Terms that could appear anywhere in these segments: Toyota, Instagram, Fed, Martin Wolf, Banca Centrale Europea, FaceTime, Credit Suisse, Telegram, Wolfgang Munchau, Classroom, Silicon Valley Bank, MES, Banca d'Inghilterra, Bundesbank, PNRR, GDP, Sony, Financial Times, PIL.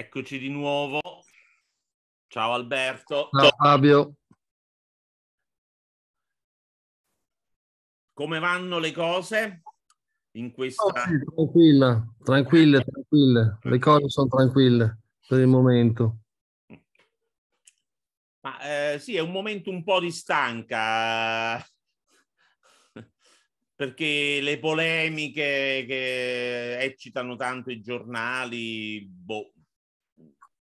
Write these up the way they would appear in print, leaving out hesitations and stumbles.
Eccoci di nuovo. Ciao Alberto. Ciao Fabio. Come vanno le cose in questa... Oh, sì, tranquille. Le cose sono tranquille per il momento. Ma sì, è un momento un po' di stanca, perché le polemiche che eccitano tanto i giornali, boh,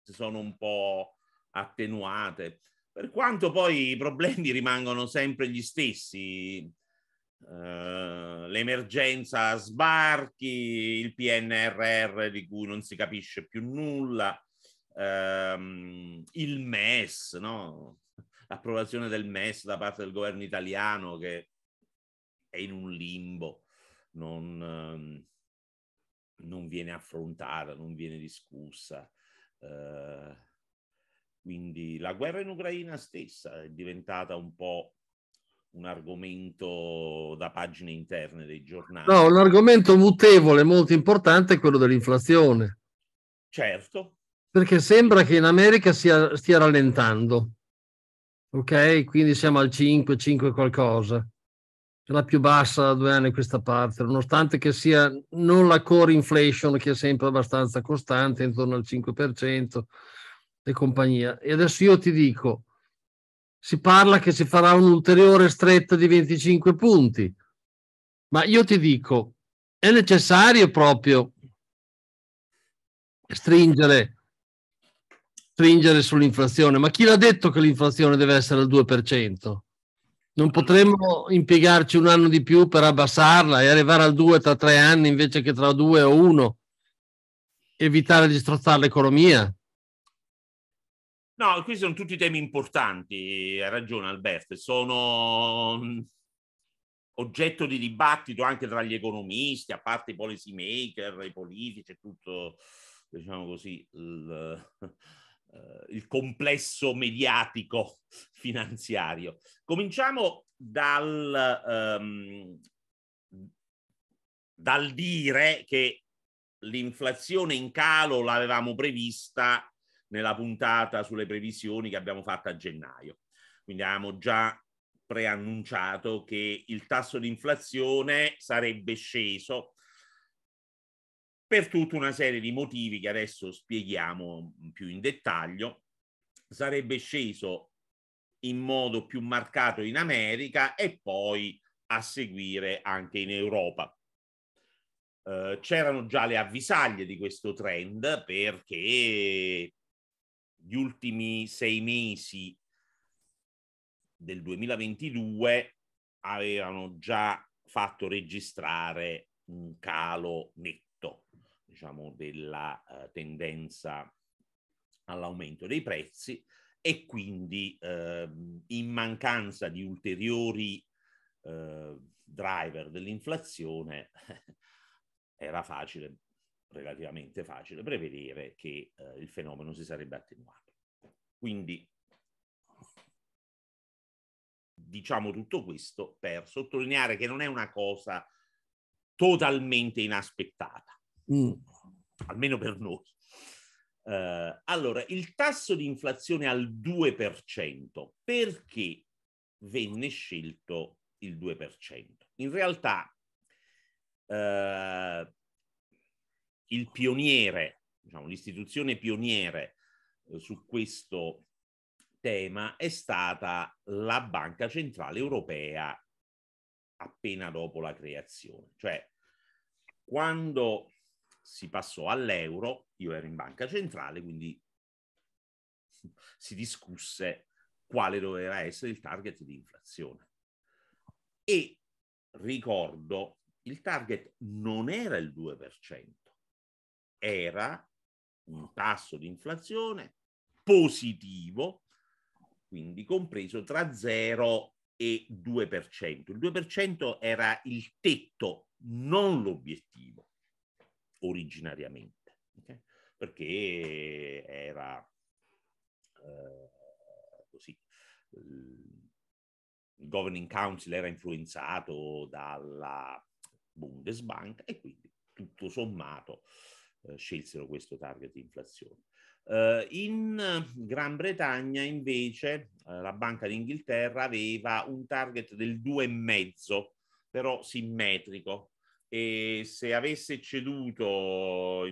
si sono un po' attenuate, per quanto poi i problemi rimangono sempre gli stessi. L'emergenza sbarchi, il PNRR di cui non si capisce più nulla, il MES, no? L'approvazione del MES da parte del governo italiano che è in un limbo, non viene affrontata, non viene discussa. Quindi la guerra in Ucraina stessa è diventata un po' un argomento da pagine interne dei giornali. No, un argomento mutevole, molto importante, è quello dell'inflazione. Certo. Perché sembra che in America stia rallentando. Ok? Quindi siamo al 5 qualcosa. È la più bassa da 2 anni questa parte, nonostante che sia non la core inflation, che è sempre abbastanza costante, intorno al 5% e compagnia. E adesso io ti dico, si parla che si farà un'ulteriore stretta di 25 punti, ma io ti dico, è necessario proprio stringere sull'inflazione? Ma chi l'ha detto che l'inflazione deve essere al 2%? Non potremmo impiegarci un anno di più per abbassarla e arrivare al 2 tra 3 anni invece che tra 2 o 1? Evitare di strozzare l'economia? No, qui sono tutti temi importanti, ha ragione Alberto, sono oggetto di dibattito anche tra gli economisti, a parte i policy maker, i politici e tutto, diciamo così, il complesso mediatico finanziario. Cominciamo dal dire che l'inflazione in calo l'avevamo prevista nella puntata sulle previsioni che abbiamo fatto a gennaio. Quindi avevamo già preannunciato che il tasso di inflazione sarebbe sceso per tutta una serie di motivi che adesso spieghiamo più in dettaglio. Sarebbe sceso in modo più marcato in America e poi a seguire anche in Europa. C'erano già le avvisaglie di questo trend, perché gli ultimi 6 mesi del 2022 avevano già fatto registrare un calo netto, diciamo, della tendenza all'aumento dei prezzi, e quindi in mancanza di ulteriori driver dell'inflazione era facile, relativamente facile, prevedere che il fenomeno si sarebbe attenuato. Quindi diciamo tutto questo per sottolineare che non è una cosa totalmente inaspettata. Almeno per noi. Allora, il tasso di inflazione al 2%, perché venne scelto il 2%? In realtà il pioniere, diciamo, l'istituzione pioniere su questo tema è stata la Banca Centrale Europea appena dopo la creazione, cioè quando si passò all'euro, io ero in banca centrale, quindi si discusse quale doveva essere il target di inflazione. E ricordo, il target non era il 2%, era un tasso di inflazione positivo, quindi compreso tra 0 e 2%. Il 2% era il tetto, non l'obiettivo, originariamente, okay? Perché era così, il Governing Council era influenzato dalla Bundesbank e quindi tutto sommato scelsero questo target di inflazione. In Gran Bretagna invece la Banca d'Inghilterra aveva un target del 2,5, però simmetrico, e se avesse ceduto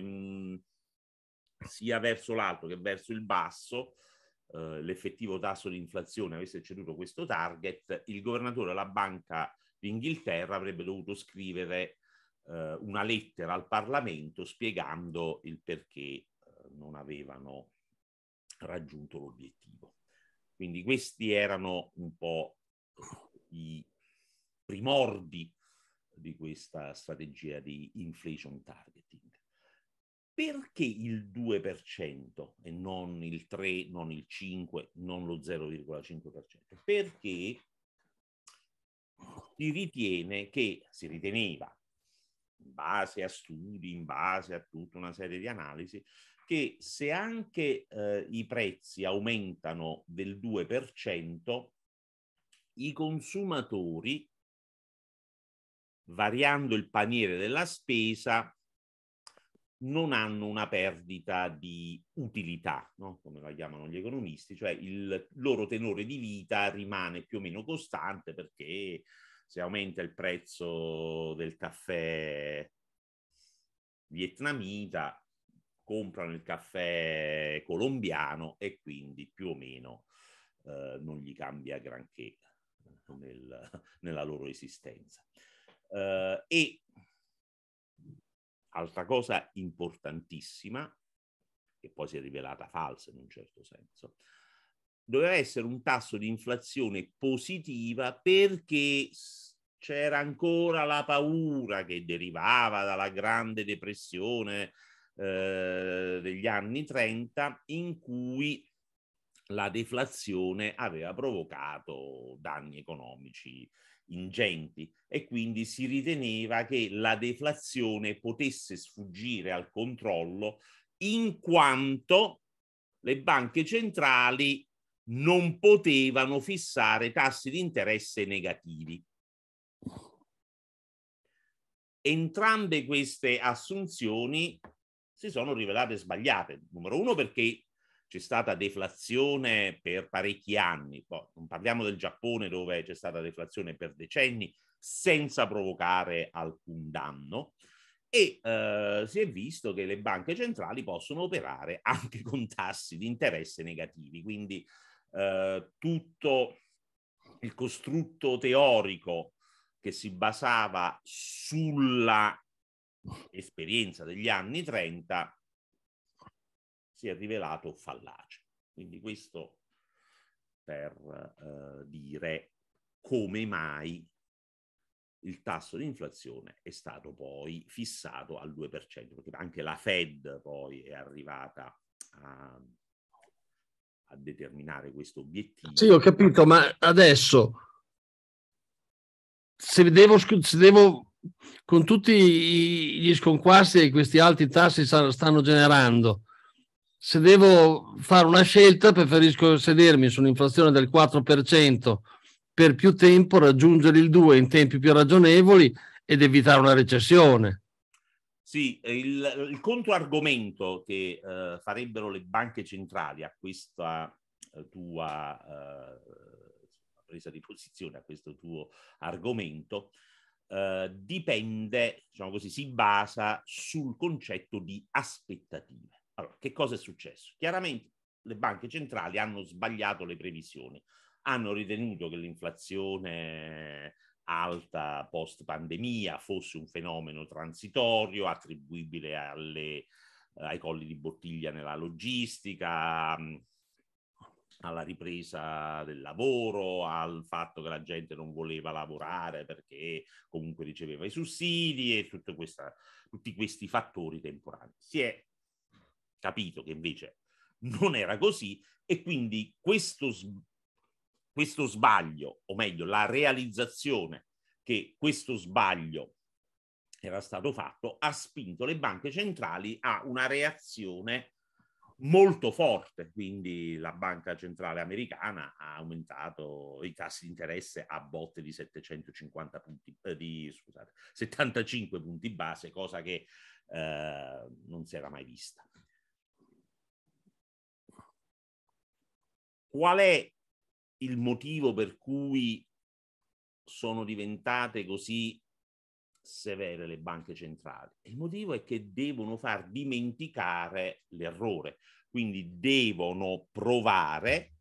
sia verso l'alto che verso il basso l'effettivo tasso di inflazione, avesse ceduto questo target, il governatore della Banca d'Inghilterra avrebbe dovuto scrivere una lettera al Parlamento spiegando il perché non avevano raggiunto l'obiettivo. Quindi questi erano un po' i primordi di questa strategia di inflation targeting. Perché il 2% e non il 3, non il 5, non lo 0,5%? Perché si ritiene che, si riteneva, in base a studi, in base a tutta una serie di analisi, che se anche i prezzi aumentano del 2%, i consumatori, variando il paniere della spesa, non hanno una perdita di utilità, no? Come la chiamano gli economisti, cioè il loro tenore di vita rimane più o meno costante, perché se aumenta il prezzo del caffè vietnamita, comprano il caffè colombiano e quindi più o meno non gli cambia granché nella loro esistenza. E altra cosa importantissima, che poi si è rivelata falsa in un certo senso, doveva essere un tasso di inflazione positiva, perché c'era ancora la paura che derivava dalla Grande Depressione degli anni 30, in cui la deflazione aveva provocato danni economici ingenti, e quindi si riteneva che la deflazione potesse sfuggire al controllo in quanto le banche centrali non potevano fissare tassi di interesse negativi. Entrambe queste assunzioni si sono rivelate sbagliate. Numero uno, perché c'è stata deflazione per parecchi anni, poi non parliamo del Giappone dove c'è stata deflazione per decenni senza provocare alcun danno, e si è visto che le banche centrali possono operare anche con tassi di interesse negativi, quindi tutto il costrutto teorico che si basava sulla esperienza degli anni 30 si è rivelato fallace. Quindi questo per dire come mai il tasso di inflazione è stato poi fissato al 2%, perché anche la Fed poi è arrivata a determinare questo obiettivo. Sì, ho capito, ma adesso se devo con tutti gli sconquassi che questi alti tassi stanno generando, se devo fare una scelta, preferisco sedermi su un'inflazione del 4% per più tempo, raggiungere il 2% in tempi più ragionevoli ed evitare una recessione. Sì, il controargomento che farebbero le banche centrali a questa tua presa di posizione, a questo tuo argomento, dipende, diciamo così, si basa sul concetto di aspettative. Allora, che cosa è successo? Chiaramente le banche centrali hanno sbagliato le previsioni, hanno ritenuto che l'inflazione alta post pandemia fosse un fenomeno transitorio attribuibile ai colli di bottiglia nella logistica, alla ripresa del lavoro, al fatto che la gente non voleva lavorare perché comunque riceveva i sussidi e tutti questi fattori temporanei. Si è capito che invece non era così, e quindi questo sbaglio, o meglio la realizzazione che questo sbaglio era stato fatto, ha spinto le banche centrali a una reazione molto forte. Quindi la Banca Centrale Americana ha aumentato i tassi di interesse a botte di 75 punti base, cosa che non si era mai vista. Qual è il motivo per cui sono diventate così severe le banche centrali? Il motivo è che devono far dimenticare l'errore, quindi devono provare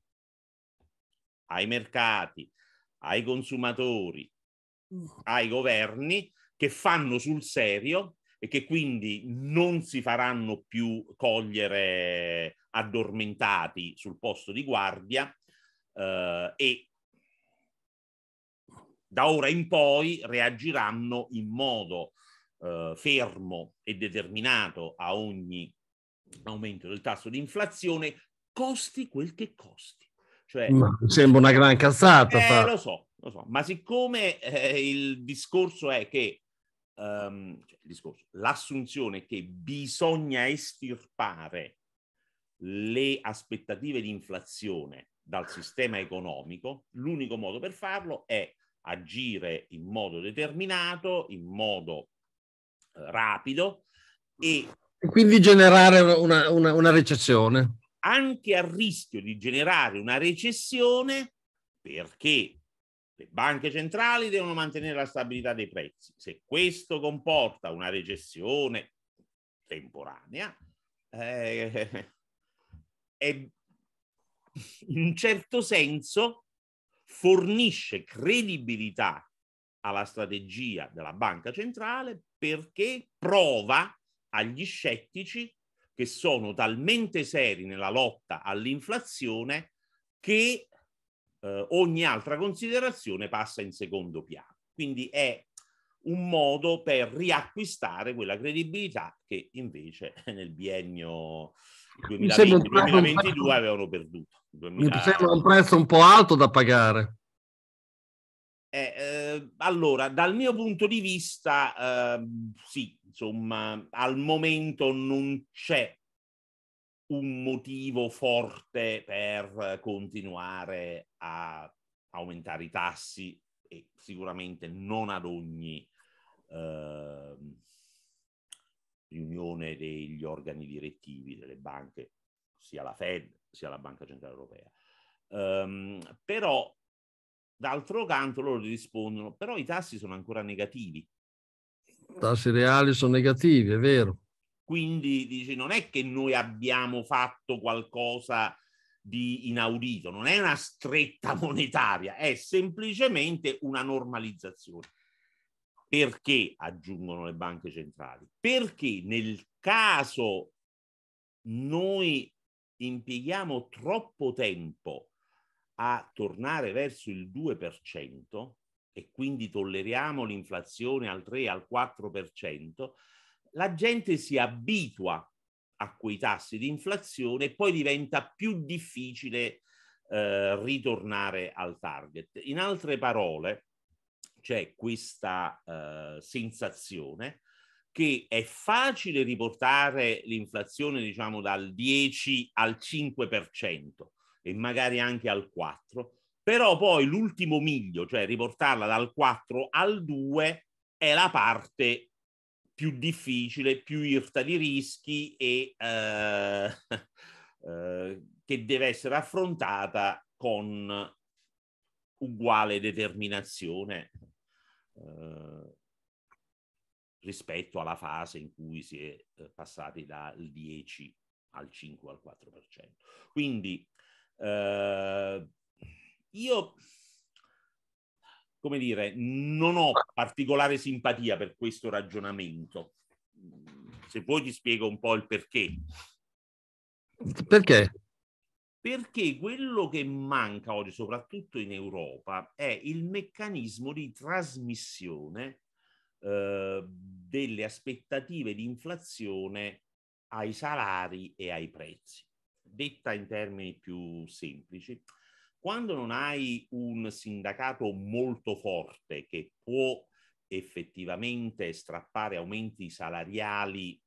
ai mercati, ai consumatori, ai governi che fanno sul serio e che quindi non si faranno più cogliere addormentati sul posto di guardia, e da ora in poi reagiranno in modo fermo e determinato a ogni aumento del tasso di inflazione, costi quel che costi. Cioè, ma sembra una gran cazzata. Lo so, ma siccome il discorso è che l'assunzione è che bisogna estirpare le aspettative di inflazione dal sistema economico, l'unico modo per farlo è agire in modo determinato, in modo rapido e quindi generare una recessione. Anche a rischio di generare una recessione, perché le banche centrali devono mantenere la stabilità dei prezzi. Se questo comporta una recessione temporanea, in un certo senso fornisce credibilità alla strategia della banca centrale, perché prova agli scettici che sono talmente seri nella lotta all'inflazione che ogni altra considerazione passa in secondo piano. Quindi è un modo per riacquistare quella credibilità che invece nel biennio 2020-2022 avevano perduto. Mi sembra un prezzo un po' alto da pagare. Allora, dal mio punto di vista, sì, insomma, al momento non c'è un motivo forte per continuare a aumentare i tassi, e sicuramente non ad ogni riunione degli organi direttivi delle banche, sia la Fed sia la Banca Centrale Europea. Però d'altro canto loro rispondono, però i tassi sono ancora negativi. I tassi reali sono negativi, è vero. Quindi dice, non è che noi abbiamo fatto qualcosa di inaudito, non è una stretta monetaria, è semplicemente una normalizzazione. Perché, aggiungono le banche centrali, perché nel caso noi impieghiamo troppo tempo a tornare verso il 2% e quindi tolleriamo l'inflazione al 3, al 4%, la gente si abitua a quei tassi di inflazione e poi diventa più difficile ritornare al target. In altre parole, c'è questa sensazione che è facile riportare l'inflazione, diciamo, dal 10 al 5% e magari anche al 4%, però poi l'ultimo miglio, cioè riportarla dal 4 al 2, è la parte più difficile, più irta di rischi e che deve essere affrontata con uguale determinazione rispetto alla fase in cui si è passati dal 10 al 5 al 4%. Quindi io, come dire, non ho particolare simpatia per questo ragionamento. Se vuoi ti spiego un po' il perché. Perché? Perché quello che manca oggi, soprattutto in Europa, è il meccanismo di trasmissione delle aspettative di inflazione ai salari e ai prezzi. Detta in termini più semplici, quando non hai un sindacato molto forte che può effettivamente strappare aumenti salariali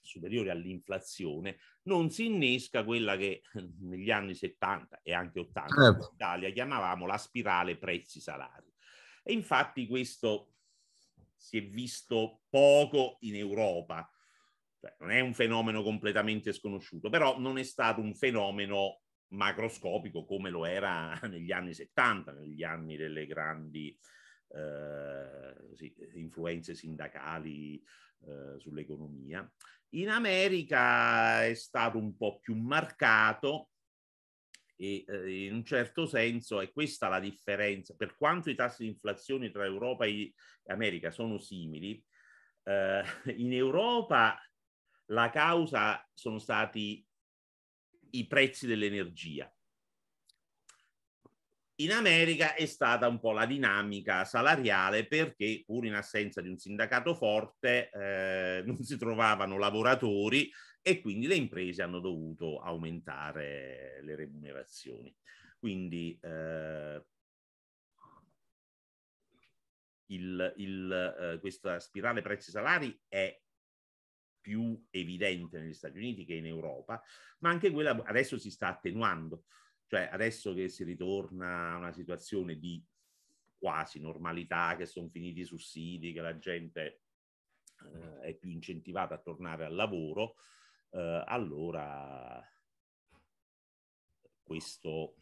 superiori all'inflazione, non si innesca quella che negli anni 70 e anche 80 in Italia chiamavamo la spirale prezzi-salari. E infatti questo si è visto poco in Europa, cioè, non è un fenomeno completamente sconosciuto, però non è stato un fenomeno macroscopico come lo era negli anni 70, negli anni delle grandi influenze sindacali sull'economia. In America è stato un po' più marcato e in un certo senso è questa la differenza. Per quanto i tassi di inflazione tra Europa e America sono simili, in Europa la causa sono stati i prezzi dell'energia. In America è stata un po' la dinamica salariale, perché pur in assenza di un sindacato forte non si trovavano lavoratori e quindi le imprese hanno dovuto aumentare le remunerazioni. Quindi questa spirale prezzi-salari è più evidente negli Stati Uniti che in Europa, ma anche quella adesso si sta attenuando. Cioè adesso che si ritorna a una situazione di quasi normalità, che sono finiti i sussidi, che la gente è più incentivata a tornare al lavoro, allora questo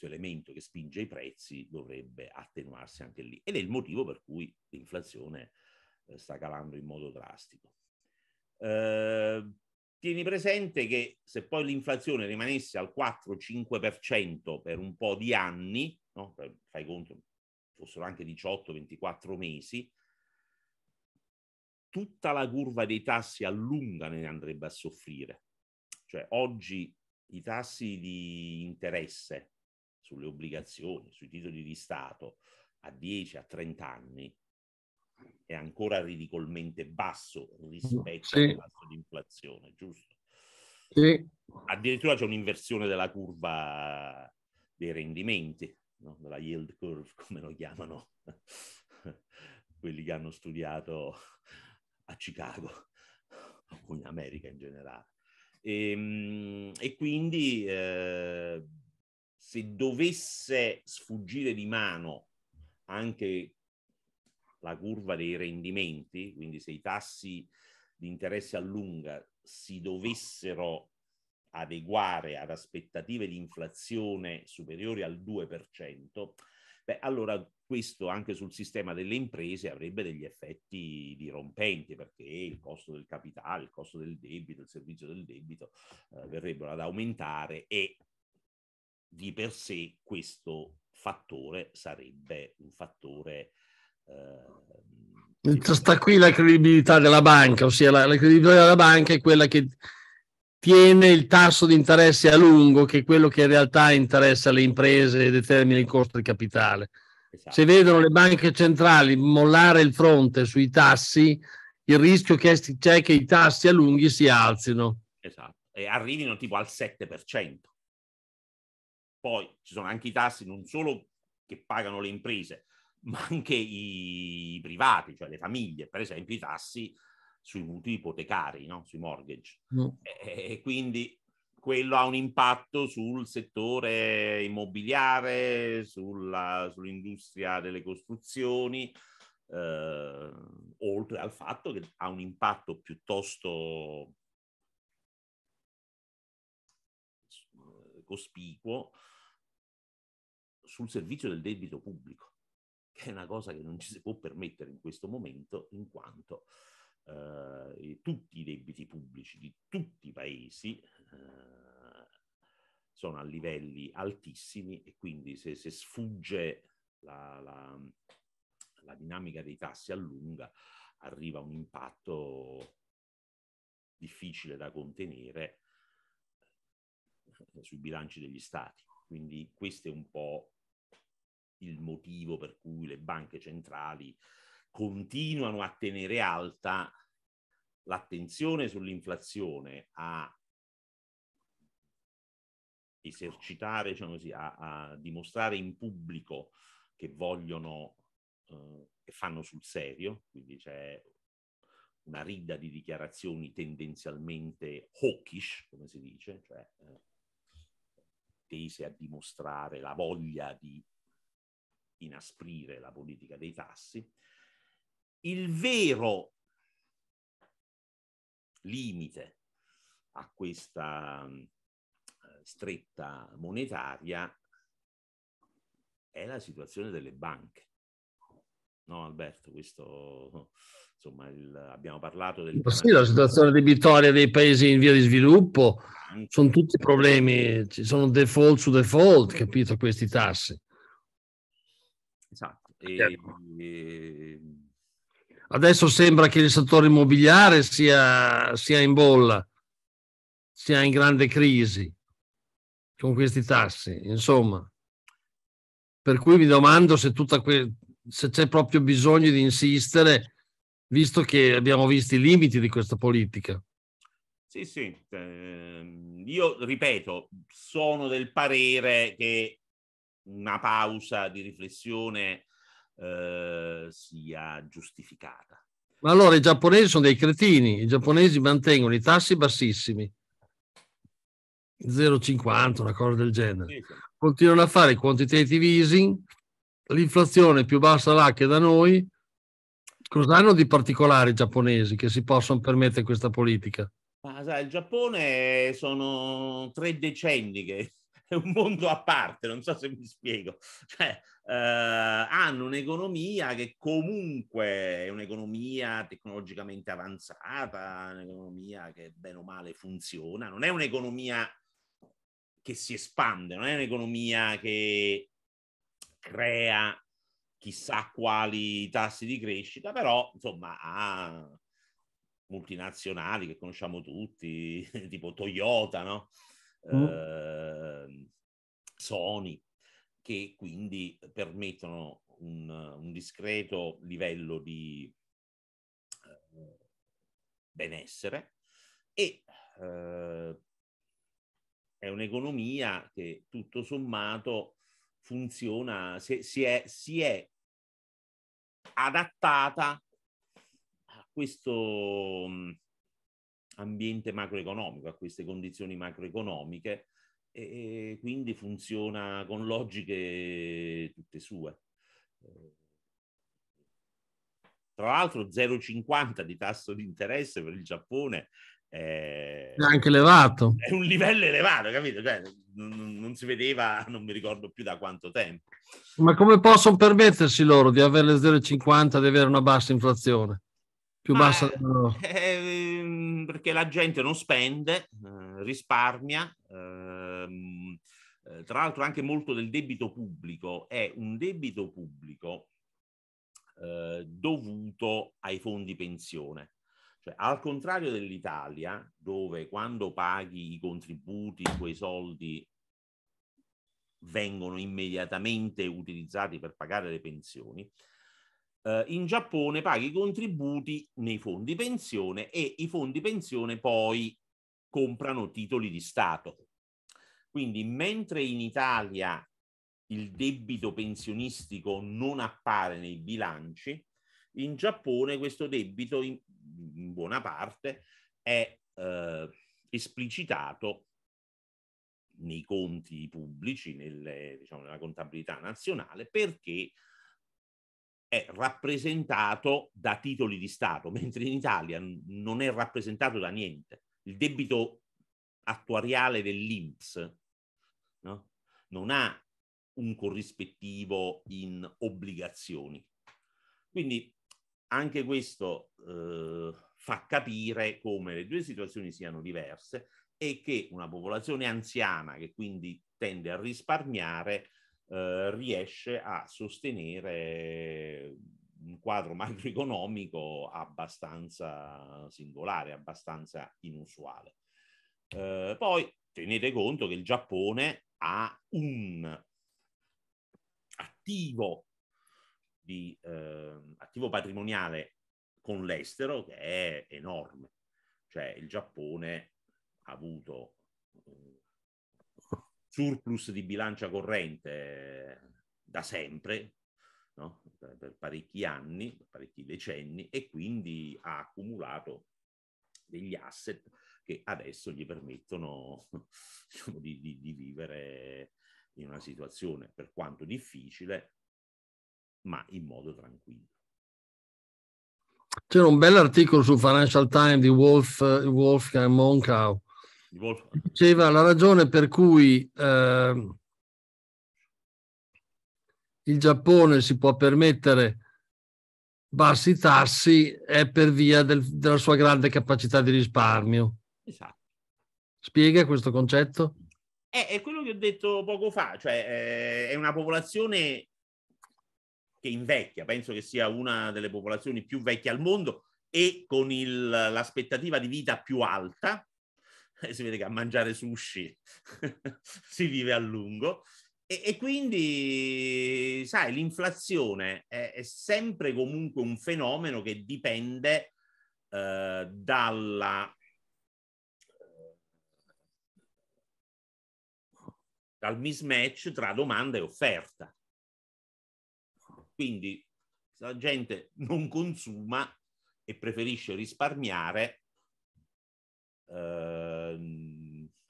elemento che spinge i prezzi dovrebbe attenuarsi anche lì. Ed è il motivo per cui l'inflazione sta calando in modo drastico. Tieni presente che se poi l'inflazione rimanesse al 4-5% per un po' di anni, no? Fai conto, fossero anche 18-24 mesi, tutta la curva dei tassi a lunga ne andrebbe a soffrire. Cioè oggi i tassi di interesse sulle obbligazioni, sui titoli di Stato a 10-30 anni è ancora ridicolmente basso rispetto al tasso di inflazione, giusto? Sì. Addirittura c'è un'inversione della curva dei rendimenti, no? Della yield curve, come lo chiamano quelli che hanno studiato a Chicago o in America in generale. E quindi se dovesse sfuggire di mano anche la curva dei rendimenti, quindi se i tassi di interesse a lunga si dovessero adeguare ad aspettative di inflazione superiori al 2%, beh, allora questo anche sul sistema delle imprese avrebbe degli effetti dirompenti, perché il costo del capitale, il costo del debito, il servizio del debito verrebbero ad aumentare, e di per sé questo fattore sarebbe un fattore. Sta qui la credibilità della banca, ossia la credibilità della banca è quella che tiene il tasso di interesse a lungo, che è quello che in realtà interessa alle imprese e determina il costo del capitale. Esatto. Se vedono le banche centrali mollare il fronte sui tassi, il rischio che c'è che i tassi a lunghi si alzino. Esatto. E arrivino tipo al 7%. Poi ci sono anche i tassi non solo che pagano le imprese, ma anche i privati, cioè le famiglie, per esempio i tassi sui mutui ipotecari, no? Sui mortgage. No. E quindi quello ha un impatto sul settore immobiliare, sull'industria delle costruzioni, oltre al fatto che ha un impatto piuttosto cospicuo sul servizio del debito pubblico, che è una cosa che non ci si può permettere in questo momento, in quanto tutti i debiti pubblici di tutti i paesi sono a livelli altissimi, e quindi se sfugge la dinamica dei tassi a lunga, arriva un impatto difficile da contenere sui bilanci degli stati. Quindi questo è un po' il motivo per cui le banche centrali continuano a tenere alta l'attenzione sull'inflazione, a esercitare, diciamo così, a dimostrare in pubblico che vogliono, che fanno sul serio. Quindi c'è una ridda di dichiarazioni tendenzialmente hawkish, come si dice, cioè tese a dimostrare la voglia di inasprire la politica dei tassi. Il vero limite a questa stretta monetaria è la situazione delle banche. No, Alberto, questo insomma abbiamo parlato del... Sì, la situazione debitoria dei paesi in via di sviluppo, sono tutti problemi, ci sono default su default, capito, questi tassi. Esatto. E... adesso sembra che il settore immobiliare sia in bolla, sia in grande crisi con questi tassi, insomma. Per cui mi domando se se c'è proprio bisogno di insistere, visto che abbiamo visto i limiti di questa politica. Sì, sì. Io ripeto, sono del parere che una pausa di riflessione sia giustificata. Ma allora i giapponesi sono dei cretini, i giapponesi mantengono i tassi bassissimi, 0,50, una cosa del genere. Sì, sì. Continuano a fare quantitative easing, l'inflazione è più bassa là che da noi. Cos'hanno di particolare i giapponesi che si possono permettere questa politica? Ma sai, il Giappone sono 3 decenni che è un mondo a parte, non so se mi spiego. Cioè, hanno un'economia che comunque è un'economia tecnologicamente avanzata, un'economia che bene o male funziona, non è un'economia che si espande, non è un'economia che crea chissà quali tassi di crescita, però insomma ha multinazionali che conosciamo tutti, tipo Toyota, no? Sony, che quindi permettono un discreto livello di benessere, e è un'economia che tutto sommato funziona, si è adattata a questo ambiente macroeconomico, a queste condizioni macroeconomiche, e quindi funziona con logiche tutte sue. Tra l'altro 0,50 di tasso di interesse per il Giappone è anche elevato, è un livello elevato, capito? Cioè, non si vedeva, non mi ricordo più da quanto tempo. Ma come possono permettersi loro di avere le 0,50, di avere una bassa inflazione? Più bassa perché la gente non spende, risparmia. Tra l'altro anche molto del debito pubblico è un debito pubblico dovuto ai fondi pensione. Cioè, al contrario dell'Italia, dove quando paghi i contributi quei soldi vengono immediatamente utilizzati per pagare le pensioni, in Giappone paghi i contributi nei fondi pensione e i fondi pensione poi comprano titoli di Stato. Quindi mentre in Italia il debito pensionistico non appare nei bilanci, in Giappone questo debito in buona parte è esplicitato nei conti pubblici, diciamo, nella contabilità nazionale, perché è rappresentato da titoli di Stato, mentre in Italia non è rappresentato da niente. Il debito attuariale dell'INPS, no? Non ha un corrispettivo in obbligazioni. Quindi anche questo fa capire come le due situazioni siano diverse e che una popolazione anziana, che quindi tende a risparmiare, riesce a sostenere un quadro macroeconomico abbastanza singolare, abbastanza inusuale. Poi tenete conto che il Giappone ha un attivo attivo patrimoniale con l'estero che è enorme. Cioè il Giappone ha avuto surplus di bilancia corrente da sempre, no? Per parecchi anni, per parecchi decenni, e quindi ha accumulato degli asset che adesso gli permettono di vivere in una situazione per quanto difficile, ma in modo tranquillo. C'era un bell'articolo su Financial Times di Wolfgang Munchau Diceva la ragione per cui il Giappone si può permettere bassi tassi è per via della sua grande capacità di risparmio. Esatto. Spiega questo concetto? È quello che ho detto poco fa, cioè è una popolazione che invecchia, penso che sia una delle popolazioni più vecchie al mondo e con l'aspettativa di vita più alta. Si vede che a mangiare sushi si vive a lungo e quindi, sai, l'inflazione è sempre comunque un fenomeno che dipende dal mismatch tra domanda e offerta. Quindi la gente non consuma e preferisce risparmiare,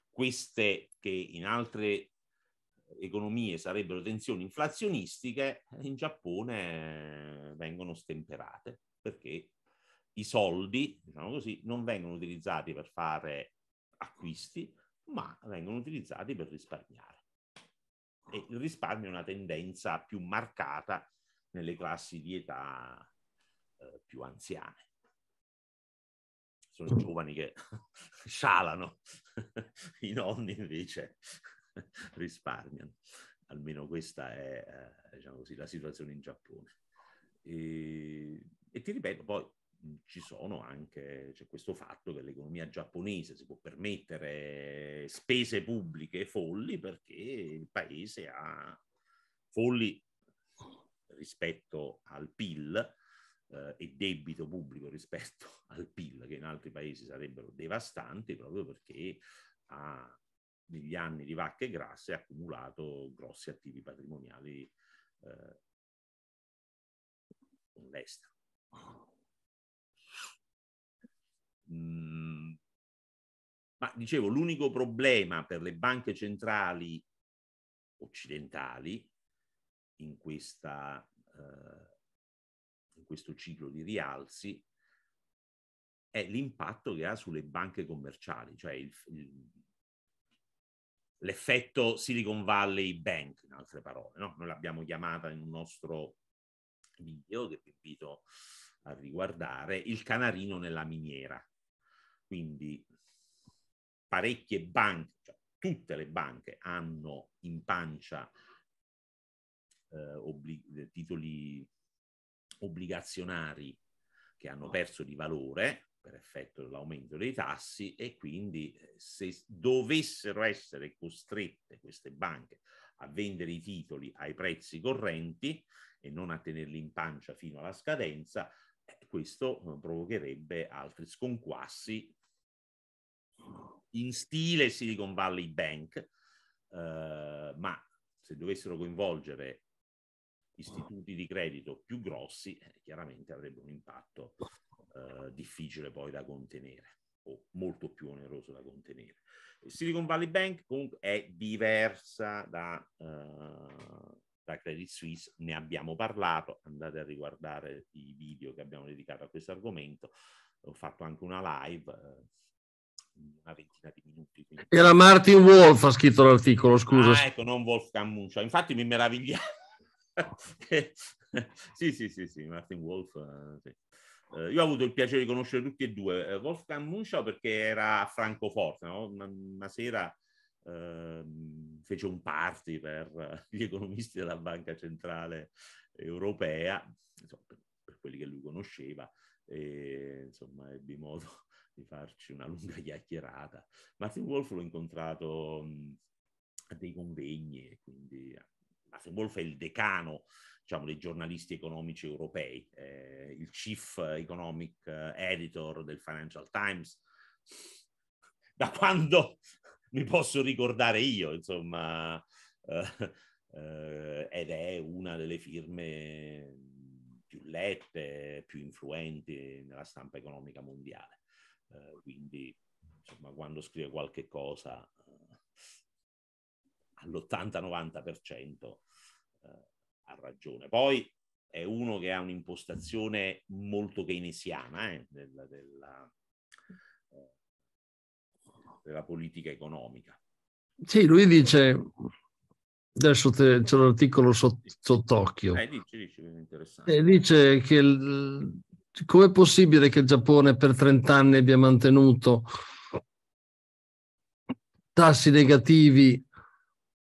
queste che in altre economie sarebbero tensioni inflazionistiche, in Giappone vengono stemperate perché i soldi, diciamo così, non vengono utilizzati per fare acquisti, ma vengono utilizzati per risparmiare. E il risparmio è una tendenza più marcata nelle classi di età più anziane. Sono giovani che scialano, i nonni invece risparmiano. Almeno questa è, diciamo così, la situazione in Giappone. E ti ripeto, poi c'è questo fatto che l'economia giapponese si può permettere spese pubbliche folli perché il paese ha folli rispetto al PIL e debito pubblico rispetto al PIL, che in altri paesi sarebbero devastanti, proprio perché negli anni di vacche grasse ha accumulato grossi attivi patrimoniali all'estero. Ma dicevo, l'unico problema per le banche centrali occidentali in questo ciclo di rialzi è l'impatto che ha sulle banche commerciali, cioè l'effetto Silicon Valley Bank, in altre parole, no? Noi l'abbiamo chiamata in un nostro video, che vi invito a riguardare, il canarino nella miniera. Quindi parecchie banche, cioè tutte le banche, hanno in pancia titoli obbligazionari che hanno perso di valore per effetto dell'aumento dei tassi, e quindi se dovessero essere costrette queste banche a vendere i titoli ai prezzi correnti e non a tenerli in pancia fino alla scadenza, questo provocherebbe altri sconquassi in stile Silicon Valley Bank, ma se dovessero coinvolgere istituti di credito più grossi, chiaramente avrebbe un impatto difficile poi da contenere, o molto più oneroso da contenere. Il Silicon Valley Bank comunque è diversa da Credit Suisse, ne abbiamo parlato, andate a riguardare i video che abbiamo dedicato a questo argomento, ho fatto anche una live, una ventina di minuti. Quindi... Era Martin Wolf ha scritto l'articolo, scusa. Ah, ecco, non Wolfgang Munchau, infatti mi meravigliavo. Sì, Martin Wolf. Sì. Io ho avuto il piacere di conoscere tutti e due. Wolfgang Munchau perché era a Francoforte, no? Una sera fece un party per gli economisti della Banca Centrale Europea, insomma, per quelli che lui conosceva, e insomma ebbi modo di farci una lunga chiacchierata. Martin Wolf l'ho incontrato a dei convegni, e quindi... Martin Wolf è il decano, diciamo, dei giornalisti economici europei, il chief economic editor del Financial Times, da quando mi posso ricordare io, insomma, ed è una delle firme più lette, più influenti nella stampa economica mondiale. Quindi, insomma, quando scrive qualche cosa... all'80-90% ha ragione. Poi è uno che ha un'impostazione molto keynesiana della politica economica. Sì, lui dice, adesso c'è un articolo sott'occhio, dice che com'è possibile che il Giappone per 30 anni abbia mantenuto tassi negativi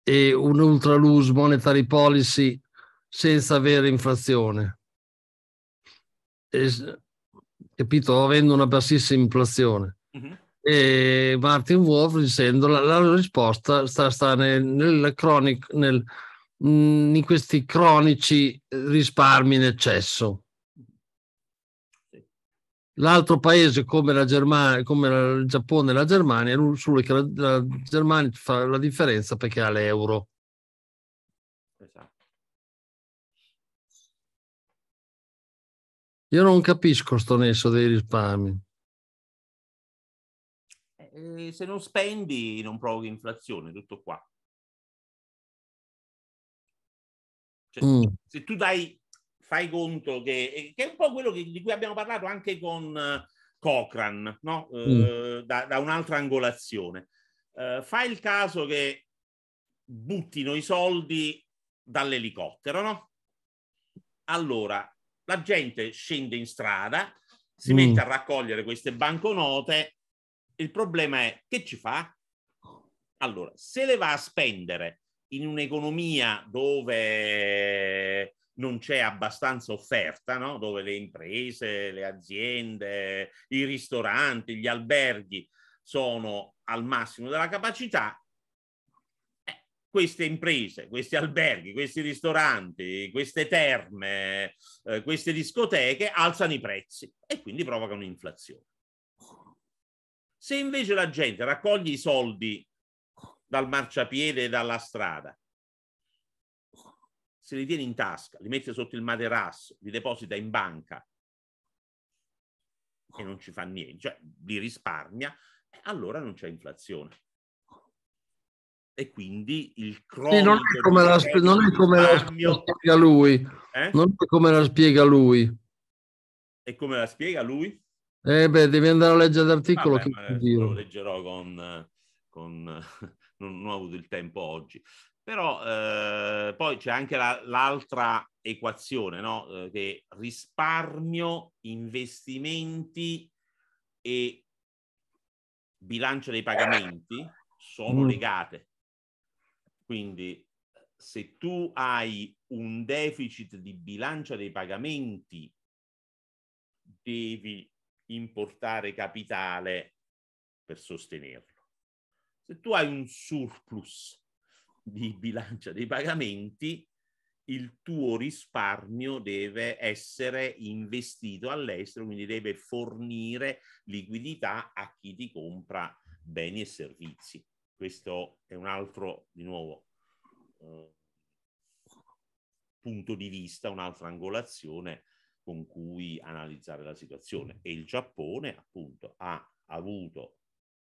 e un ultra loose monetary policy senza avere inflazione, capito, avendo una bassissima inflazione. E Martin Wolf dicendo la risposta sta in questi cronici risparmi in eccesso. L'altro paese come la Germania, come il Giappone e la Germania, è solo che la Germania fa la differenza perché ha l'euro. Esatto. Io non capisco sto nesso dei risparmi. Se non spendi non provochi inflazione, tutto qua. Cioè, se tu fai conto che è un po' quello di cui abbiamo parlato anche con Cochrane, no? Da un'altra angolazione. Fai il caso che buttino i soldi dall'elicottero, no? Allora, la gente scende in strada, si mette a raccogliere queste banconote. Il problema è che ci fa? Allora, se le va a spendere in un'economia dove non c'è abbastanza offerta, no? Dove le imprese, le aziende, i ristoranti, gli alberghi sono al massimo della capacità, queste imprese, questi alberghi, questi ristoranti, queste terme, queste discoteche alzano i prezzi e quindi provocano inflazione. Se invece la gente raccoglie i soldi dal marciapiede e dalla strada, se li tiene in tasca, li mette sotto il materasso, li deposita in banca e non ci fa niente, cioè li risparmia, allora non c'è inflazione. E quindi il crollo... Sì, non è come la spiega lui. Non è come la spiega lui. E come la spiega lui? Beh, devi andare a leggere l'articolo. Vabbè, che lo leggerò non ho avuto il tempo oggi. Però poi c'è anche l'altra equazione, no? Che risparmio, investimenti e bilancia dei pagamenti sono legate. Quindi se tu hai un deficit di bilancia dei pagamenti, devi importare capitale per sostenerlo. Se tu hai un surplus di bilancia dei pagamenti, il tuo risparmio deve essere investito all'estero, quindi deve fornire liquidità a chi ti compra beni e servizi. Questo è un altro, di nuovo, punto di vista, un'altra angolazione con cui analizzare la situazione. E il Giappone, appunto, ha avuto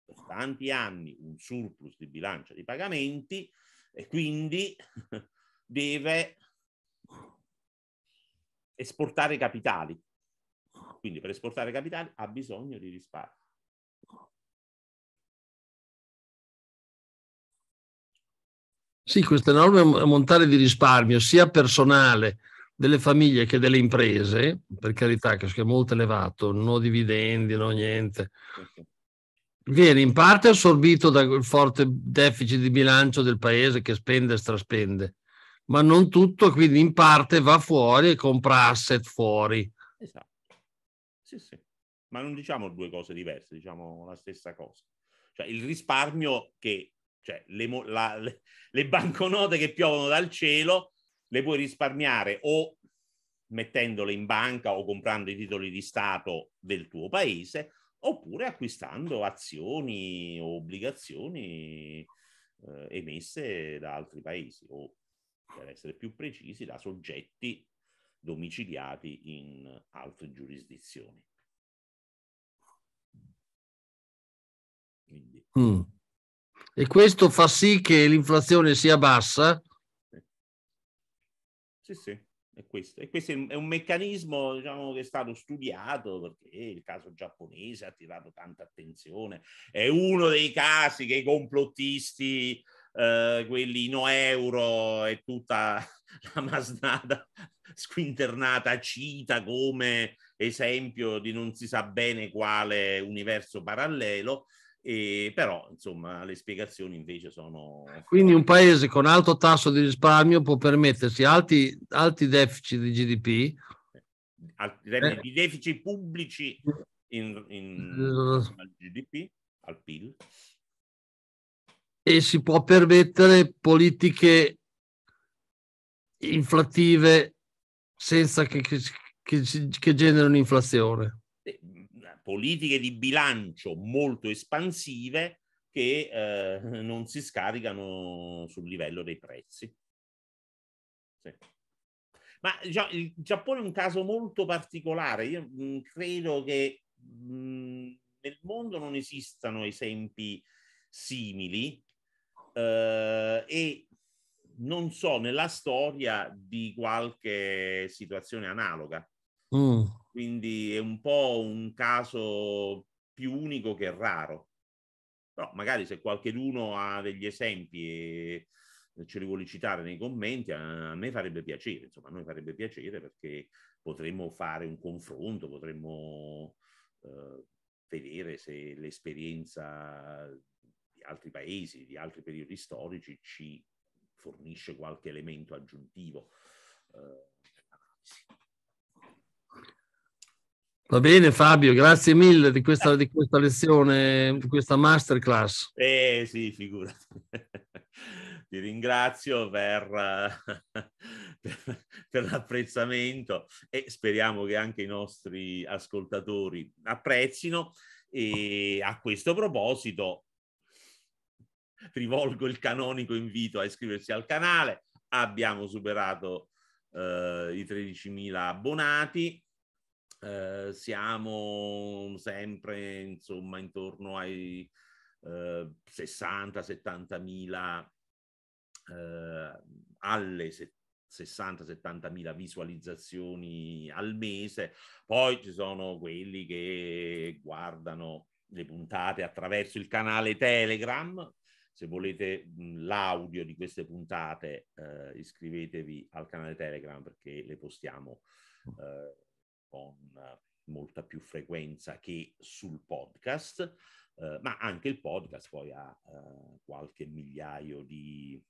per tanti anni un surplus di bilancia di pagamenti e quindi deve esportare capitali. Quindi per esportare capitali ha bisogno di risparmio. Sì, questo enorme ammontare di risparmio, sia personale delle famiglie che delle imprese, per carità, che è molto elevato, non dividendi, non niente, viene in parte assorbito dal forte deficit di bilancio del paese che spende e straspende, ma non tutto, quindi in parte va fuori e compra asset fuori. Esatto, sì, sì. Ma non diciamo due cose diverse, diciamo la stessa cosa. Cioè il risparmio che, cioè le banconote che piovono dal cielo, le puoi risparmiare o mettendole in banca o comprando i titoli di Stato del tuo paese, oppure acquistando azioni o obbligazioni emesse da altri paesi o, per essere più precisi, da soggetti domiciliati in altre giurisdizioni. Quindi. E questo fa sì che l'inflazione sia bassa. Sì, sì. E questo è un meccanismo, diciamo, che è stato studiato, perché il caso giapponese ha attirato tanta attenzione, è uno dei casi che i complottisti, quelli no euro e tutta la masnada squinternata cita come esempio di non si sa bene quale universo parallelo, e però insomma le spiegazioni invece sono... Quindi un paese con alto tasso di risparmio può permettersi alti deficit di GDP, di deficit pubblici al GDP, al PIL, e si può permettere politiche inflattive senza che generano inflazione. Politiche di bilancio molto espansive che non si scaricano sul livello dei prezzi. Sì. Ma già, il Giappone è un caso molto particolare. Io credo che nel mondo non esistano esempi simili e non so nella storia di qualche situazione analoga. Quindi è un po' un caso più unico che raro, però magari se qualcheduno ha degli esempi e ce li vuole citare nei commenti, a me farebbe piacere, insomma a noi farebbe piacere, perché potremmo fare un confronto, potremmo vedere se l'esperienza di altri paesi, di altri periodi storici ci fornisce qualche elemento aggiuntivo. Va bene Fabio, grazie mille di questa lezione, di questa masterclass. Sì, figurati. Ti ringrazio per l'apprezzamento e speriamo che anche i nostri ascoltatori apprezzino. E a questo proposito rivolgo il canonico invito a iscriversi al canale. Abbiamo superato i 13.000 abbonati. Siamo sempre insomma intorno ai 60-70.000 alle 60-70.000 visualizzazioni al mese. Poi ci sono quelli che guardano le puntate attraverso il canale Telegram. Se volete l'audio di queste puntate iscrivetevi al canale Telegram, perché le postiamo con molta più frequenza che sul podcast, ma anche il podcast poi ha qualche migliaio di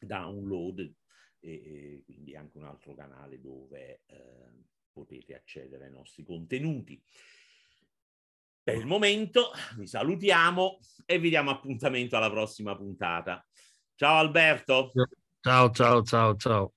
download e quindi anche un altro canale dove potete accedere ai nostri contenuti. Per il momento vi salutiamo e vi diamo appuntamento alla prossima puntata. Ciao Alberto! Ciao, ciao, ciao, ciao!